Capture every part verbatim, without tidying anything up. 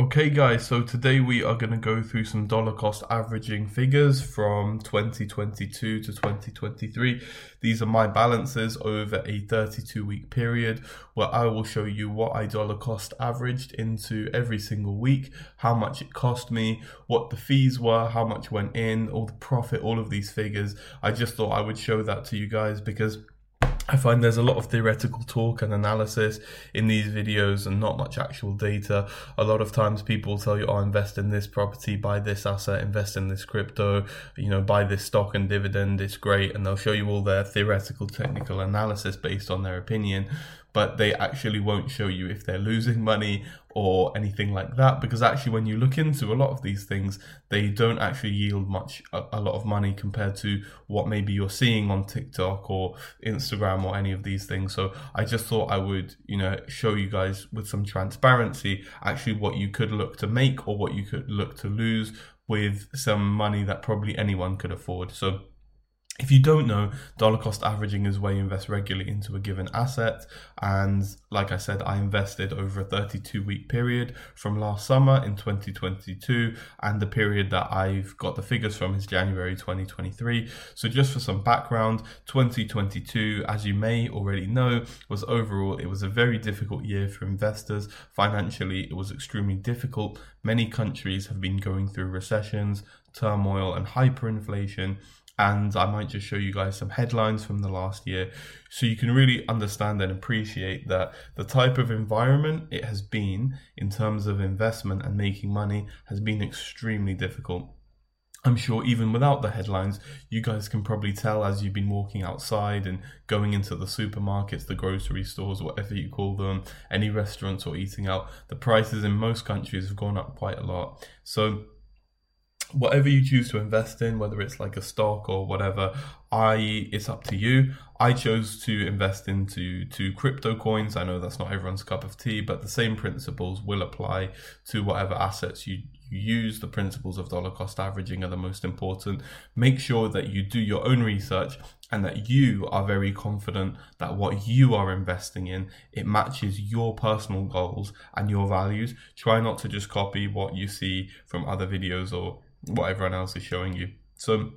Okay guys, so today we are going to go through some dollar cost averaging figures from twenty twenty-two to twenty twenty-three. These are my balances over a thirty-two week period where I will show you what I dollar cost averaged into every single week, how much it cost me, what the fees were, how much went in, all the profit, all of these figures. I just thought I would show that to you guys because I find there's a lot of theoretical talk and analysis in these videos and not much actual data. A lot of times people tell you, oh, invest in this property, buy this asset, invest in this crypto, you know, buy this stock and dividend, it's great. And they'll show you all their theoretical technical analysis based on their opinion, but they actually won't show you if they're losing money or anything like that, because actually when you look into a lot of these things, they don't actually yield much, a, a lot of money compared to what maybe you're seeing on TikTok or Instagram or any of these things. So I just thought I would, you know, show you guys with some transparency actually what you could look to make or what you could look to lose with some money that probably anyone could afford. So if you don't know, dollar cost averaging is where you invest regularly into a given asset. And like I said, I invested over a thirty-two week period from last summer in twenty twenty-two. And the period that I've got the figures from is January twenty twenty-three. So just for some background, twenty twenty-two, as you may already know, was overall, it was a very difficult year for investors. Financially, it was extremely difficult. Many countries have been going through recessions, turmoil, and hyperinflation. And I might just show you guys some headlines from the last year so you can really understand and appreciate that the type of environment it has been in terms of investment and making money has been extremely difficult. I'm sure even without the headlines, you guys can probably tell as you've been walking outside and going into the supermarkets, the grocery stores, whatever you call them, any restaurants or eating out, the prices in most countries have gone up quite a lot. So whatever you choose to invest in, whether it's like a stock or whatever, I it's up to you. I chose to invest into two crypto coins. I know that's not everyone's cup of tea, but the same principles will apply to whatever assets you use. The principles of dollar cost averaging are the most important. Make sure that you do your own research and that you are very confident that what you are investing in, it matches your personal goals and your values. Try not to just copy what you see from other videos or what everyone else is showing you. So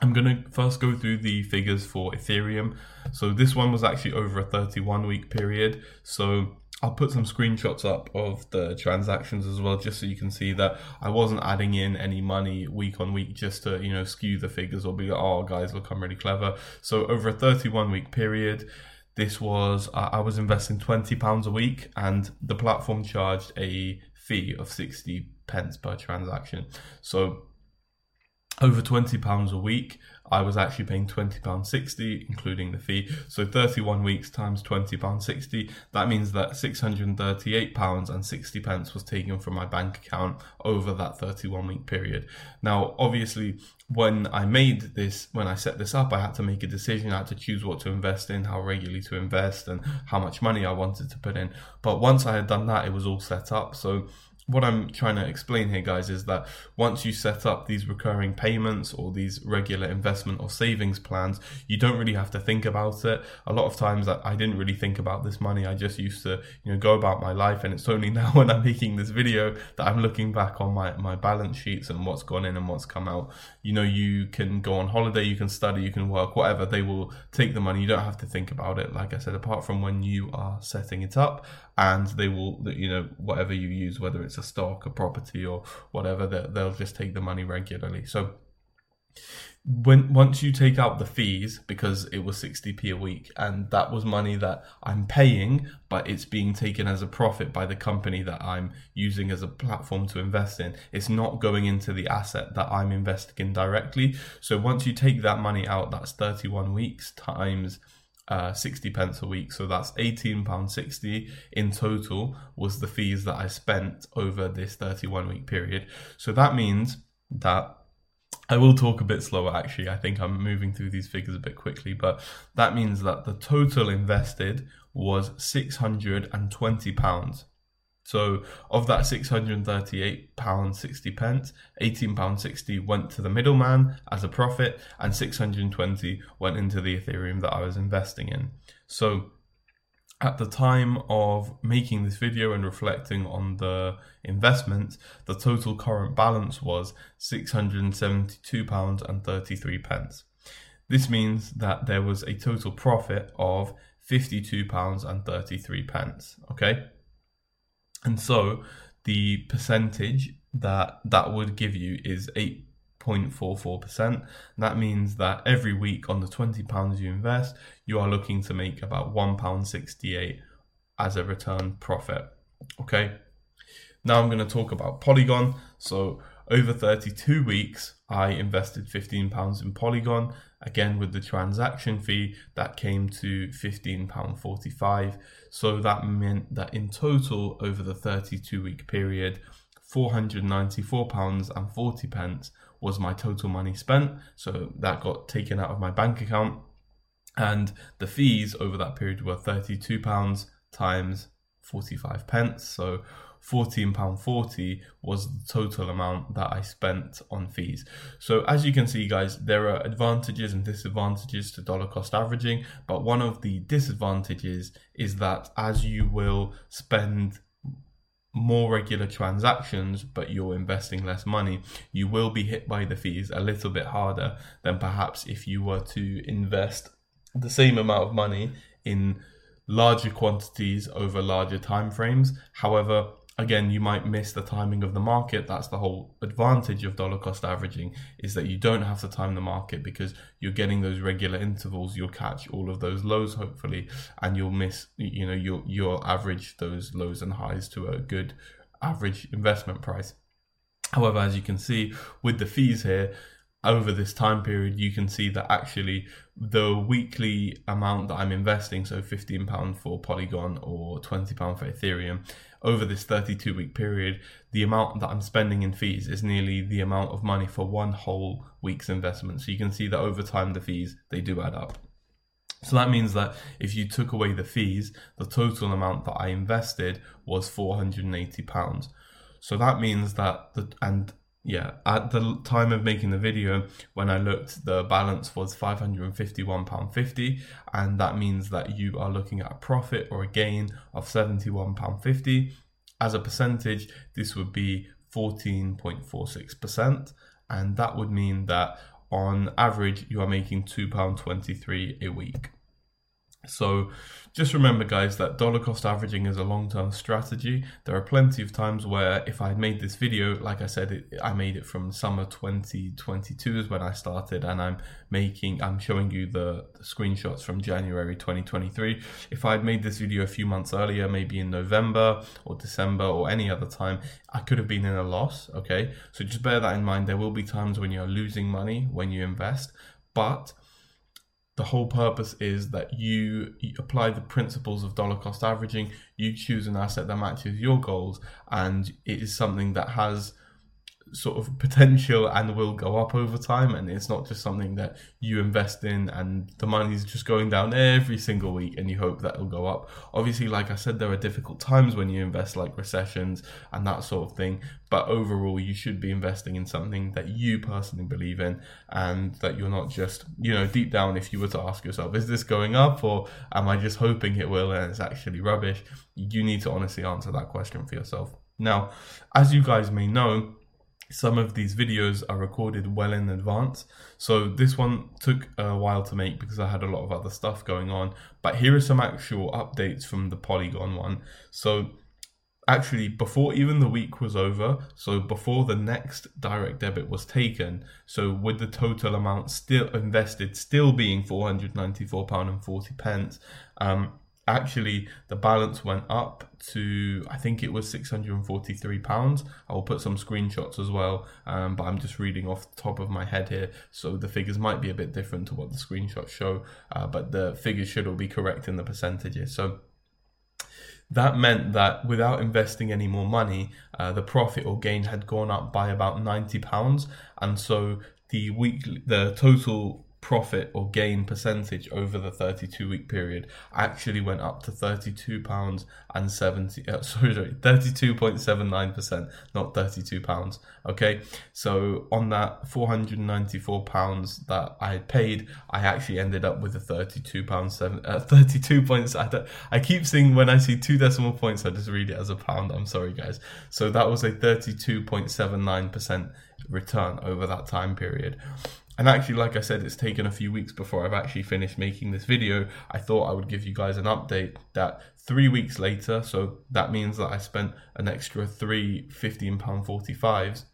I'm going to first go through the figures for Ethereum. So this one was actually over a thirty-one week period. So I'll put some screenshots up of the transactions as well, just so you can see that I wasn't adding in any money week on week just to, you know, skew the figures or be like, oh guys, look, I'm really clever. So over a thirty-one week period, this was, uh, I was investing twenty pounds a week and the platform charged a fee of sixty pence per transaction. So over twenty pounds a week, I was actually paying twenty pounds sixty, including the fee. So thirty-one weeks times twenty pounds sixty, that means that six hundred thirty-eight pounds and sixty pence was taken from my bank account over that thirty-one week period. Now, obviously, when I made this, when I set this up, I had to make a decision. I had to choose what to invest in, how regularly to invest, and how much money I wanted to put in. But once I had done that, it was all set up. So what I'm trying to explain here, guys, is that once you set up these recurring payments or these regular investment or savings plans, you don't really have to think about it. A lot of times I didn't really think about this money. I just used to, you know, go about my life. And it's only now when I'm making this video that I'm looking back on my, my balance sheets and what's gone in and what's come out. You know, you can go on holiday, you can study, you can work, whatever. They will take the money. You don't have to think about it. Like I said, apart from when you are setting it up, and they will, you know, whatever you use, whether it's a stock, a property or whatever, they'll just take the money regularly. So when once you take out the fees, because it was sixty p a week, and that was money that I'm paying, but it's being taken as a profit by the company that I'm using as a platform to invest in. It's not going into the asset that I'm investing in directly. So once you take that money out, that's thirty-one weeks times Uh, sixty pence a week, so that's eighteen pounds sixty in total was the fees that I spent over this thirty-one week period. So that means that I will talk a bit slower actually. I think I'm moving through these figures a bit quickly, but that means that the total invested was six hundred twenty pounds. So of that six hundred thirty-eight pounds sixty, eighteen pounds sixty went to the middleman as a profit and six hundred twenty went into the Ethereum that I was investing in. So at the time of making this video and reflecting on the investments, the total current balance was six hundred seventy-two pounds thirty-three. This means that there was a total profit of fifty-two pounds thirty-three, okay? And so the percentage that that would give you is eight point four four percent. That means that every week on the twenty pounds you invest, you are looking to make about one pound sixty-eight as a return profit, okay? Now I'm going to talk about Polygon. So over thirty-two weeks, I invested fifteen pounds in Polygon. Again, with the transaction fee, that came to fifteen pounds forty-five. So that meant that in total, over the thirty-two week period, four hundred ninety-four pounds forty was my total money spent. So that got taken out of my bank account. And the fees over that period were thirty-two pounds times forty-five pence. So fourteen pounds forty was the total amount that I spent on fees. So as you can see, guys, there are advantages and disadvantages to dollar cost averaging, but one of the disadvantages is that as you will spend more regular transactions, but you're investing less money, you will be hit by the fees a little bit harder than perhaps if you were to invest the same amount of money in larger quantities over larger time frames. However, again, you might miss the timing of the market. That's the whole advantage of dollar cost averaging, is that you don't have to time the market because you're getting those regular intervals. You'll catch all of those lows, hopefully, and you'll miss, you know, you'll, you'll average those lows and highs to a good average investment price. However, as you can see with the fees here, over this time period, you can see that actually the weekly amount that I'm investing, so fifteen pounds for Polygon or twenty pounds for Ethereum, over this thirty-two week period, the amount that I'm spending in fees is nearly the amount of money for one whole week's investment. So you can see that over time, the fees, they do add up. So that means that if you took away the fees, the total amount that I invested was four hundred eighty pounds. So that means that, the and yeah, at the time of making the video, when I looked, the balance was five hundred fifty-one pounds fifty, and that means that you are looking at a profit or a gain of seventy-one pounds fifty. As a percentage, this would be fourteen point four six percent, and that would mean that on average, you are making two pounds twenty-three a week. So just remember, guys, that dollar cost averaging is a long-term strategy. There are plenty of times where if I made this video, like I said, it, I made it from summer twenty twenty-two is when I started, and I'm making, I'm showing you the screenshots from January twenty twenty-three. If I'd made this video a few months earlier, maybe in November or December or any other time, I could have been in a loss, okay? So just bear that in mind. There will be times when you're losing money when you invest, but the whole purpose is that you apply the principles of dollar cost averaging, you choose an asset that matches your goals, and it is something that has sort of potential and will go up over time, and it's not just something that you invest in and the money's just going down every single week and you hope that it'll go up. Obviously, like I said, there are difficult times when you invest, like recessions and that sort of thing, but overall you should be investing in something that you personally believe in, and that you're not just, you know, deep down, if you were to ask yourself, is this going up or am I just hoping it will and it's actually rubbish? You need to honestly answer that question for yourself. Now, as you guys may know, some of these videos are recorded well in advance. So this one took a while to make because I had a lot of other stuff going on. But here are some actual updates from the Polygon one. So actually, before even the week was over, so before the next direct debit was taken, so with the total amount still invested still being four hundred ninety-four pounds forty, um, actually, the balance went up to, I think it was six hundred forty-three pounds. I will put some screenshots as well, um, but I'm just reading off the top of my head here. So the figures might be a bit different to what the screenshots show, uh, but the figures should all be correct in the percentages. So that meant that without investing any more money, uh, the profit or gain had gone up by about ninety pounds. And so the weekly, the total profit or gain percentage over the thirty-two week period actually went up to thirty-two pounds and seventy. Uh, sorry, thirty-two point seven nine percent, not thirty-two pounds. Okay, so on that four hundred ninety-four pounds that I paid, I actually ended up with a thirty-two pounds seven. Uh, thirty-two points. I, I keep seeing when I see two decimal points, I just read it as a pound. I'm sorry, guys. So that was a thirty-two point seven nine percent return over that time period. And actually, like I said, it's taken a few weeks before I've actually finished making this video. I thought I would give you guys an update that three weeks later, so that means that I spent an extra three fifteen pound forty-fives.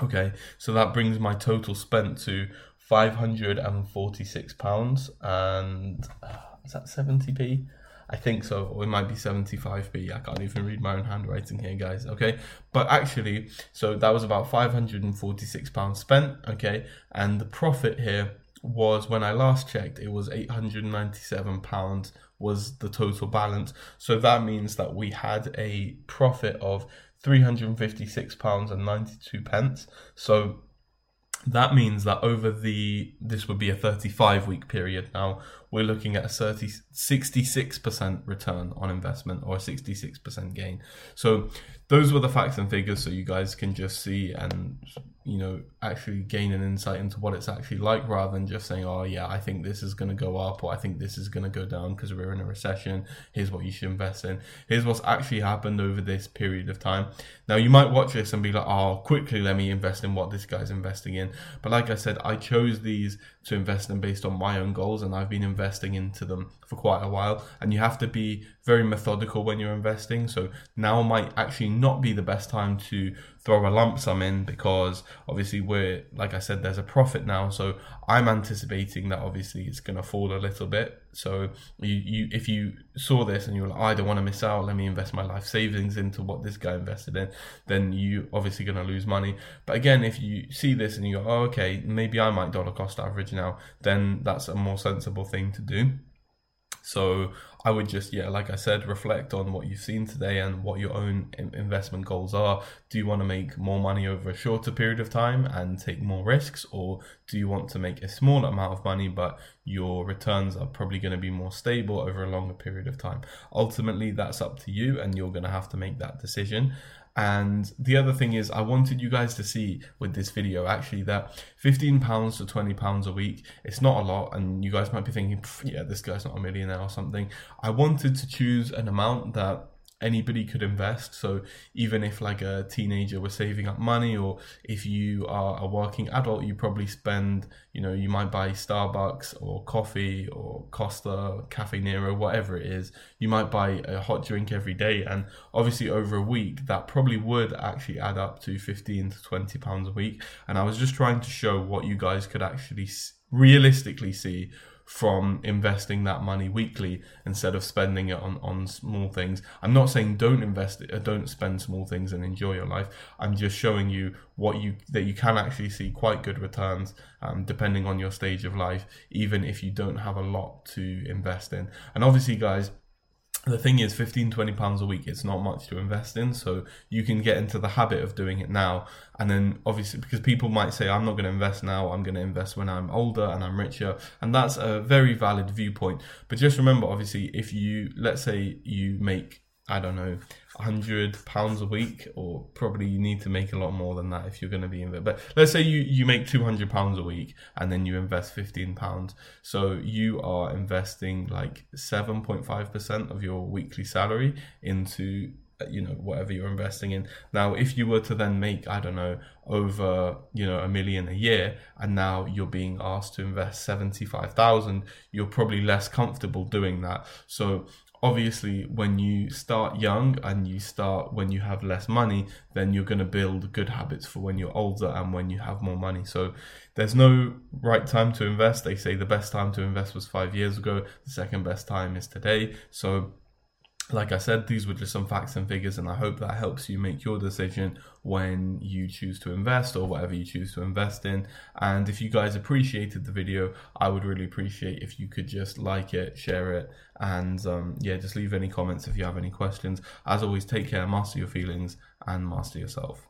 Okay, so that brings my total spent to five hundred forty-six pounds and uh, is that seventy p? I think so, or it might be seventy-five p. I can't even read my own handwriting here, guys, okay? But actually, so that was about five hundred forty-six pounds spent, okay? And the profit here was, when I last checked, it was eight hundred ninety-seven pounds was the total balance. So that means that we had a profit of three hundred fifty-six pounds and ninety-two pence. So that means that over the, this would be a thirty-five week period now, we're looking at a thirty, sixty-six percent return on investment, or a sixty-six percent gain. So those were the facts and figures, so you guys can just see and, you know, actually gain an insight into what it's actually like, rather than just saying, oh yeah, I think this is going to go up, or I think this is going to go down because we're in a recession. Here's what you should invest in. Here's what's actually happened over this period of time. Now, you might watch this and be like, oh, quickly, let me invest in what this guy's investing in. But like I said, I chose these to invest in based on my own goals, and I've been investing into them for quite a while, and you have to be very methodical when you're investing. So now might actually not be the best time to throw a lump sum in, because obviously we're, like I said, there's a profit now, so I'm anticipating that obviously it's going to fall a little bit. So you, you if you saw this and you're like, I don't want to miss out, let me invest my life savings into what this guy invested in, then you obviously going to lose money. But again, if you see this and you go, oh, okay, maybe I might dollar cost average now, then that's a more sensible thing to do. So I would just, yeah, like I said, reflect on what you've seen today and what your own investment goals are. Do you want to make more money over a shorter period of time and take more risks? Or do you want to make a smaller amount of money, but your returns are probably going to be more stable over a longer period of time? Ultimately, that's up to you, and you're going to have to make that decision. And the other thing is, I wanted you guys to see with this video actually that fifteen pounds to twenty pounds a week, it's not a lot, and you guys might be thinking, yeah, this guy's not a millionaire or something. I wanted to choose an amount that anybody could invest. So even if like a teenager was saving up money, or if you are a working adult, you probably spend, you know, you might buy Starbucks or coffee or Costa, Cafe Nero, whatever it is. You might buy a hot drink every day, and obviously over a week that probably would actually add up to fifteen to twenty pounds a week. And I was just trying to show what you guys could actually realistically see from investing that money weekly, instead of spending it on on small things. I'm not saying don't invest it, don't spend small things and enjoy your life. I'm just showing you what you that you can actually see quite good returns, um, depending on your stage of life, even if you don't have a lot to invest in. And obviously, guys, the thing is, fifteen, twenty pounds a week, it's not much to invest in, so you can get into the habit of doing it now. And then obviously, because people might say, I'm not going to invest now, I'm going to invest when I'm older and I'm richer, and that's a very valid viewpoint. But just remember, obviously, if you, let's say you make, I don't know, one hundred pounds a week, or probably you need to make a lot more than that if you're going to be in it. But let's say you, you make two hundred pounds a week, and then you invest fifteen pounds. So you are investing like seven point five percent of your weekly salary into, you know, whatever you're investing in. Now, if you were to then make, I don't know, over, you know, a million a year, and now you're being asked to invest seventy-five thousand, you're probably less comfortable doing that. So obviously, when you start young and you start when you have less money, then you're going to build good habits for when you're older and when you have more money. So there's no right time to invest. They say the best time to invest was five years ago. The second best time is today. So like I said, these were just some facts and figures, and I hope that helps you make your decision when you choose to invest, or whatever you choose to invest in. And if you guys appreciated the video, I would really appreciate if you could just like it, share it, and um, yeah, just leave any comments if you have any questions. As always, take care, master your feelings, and master yourself.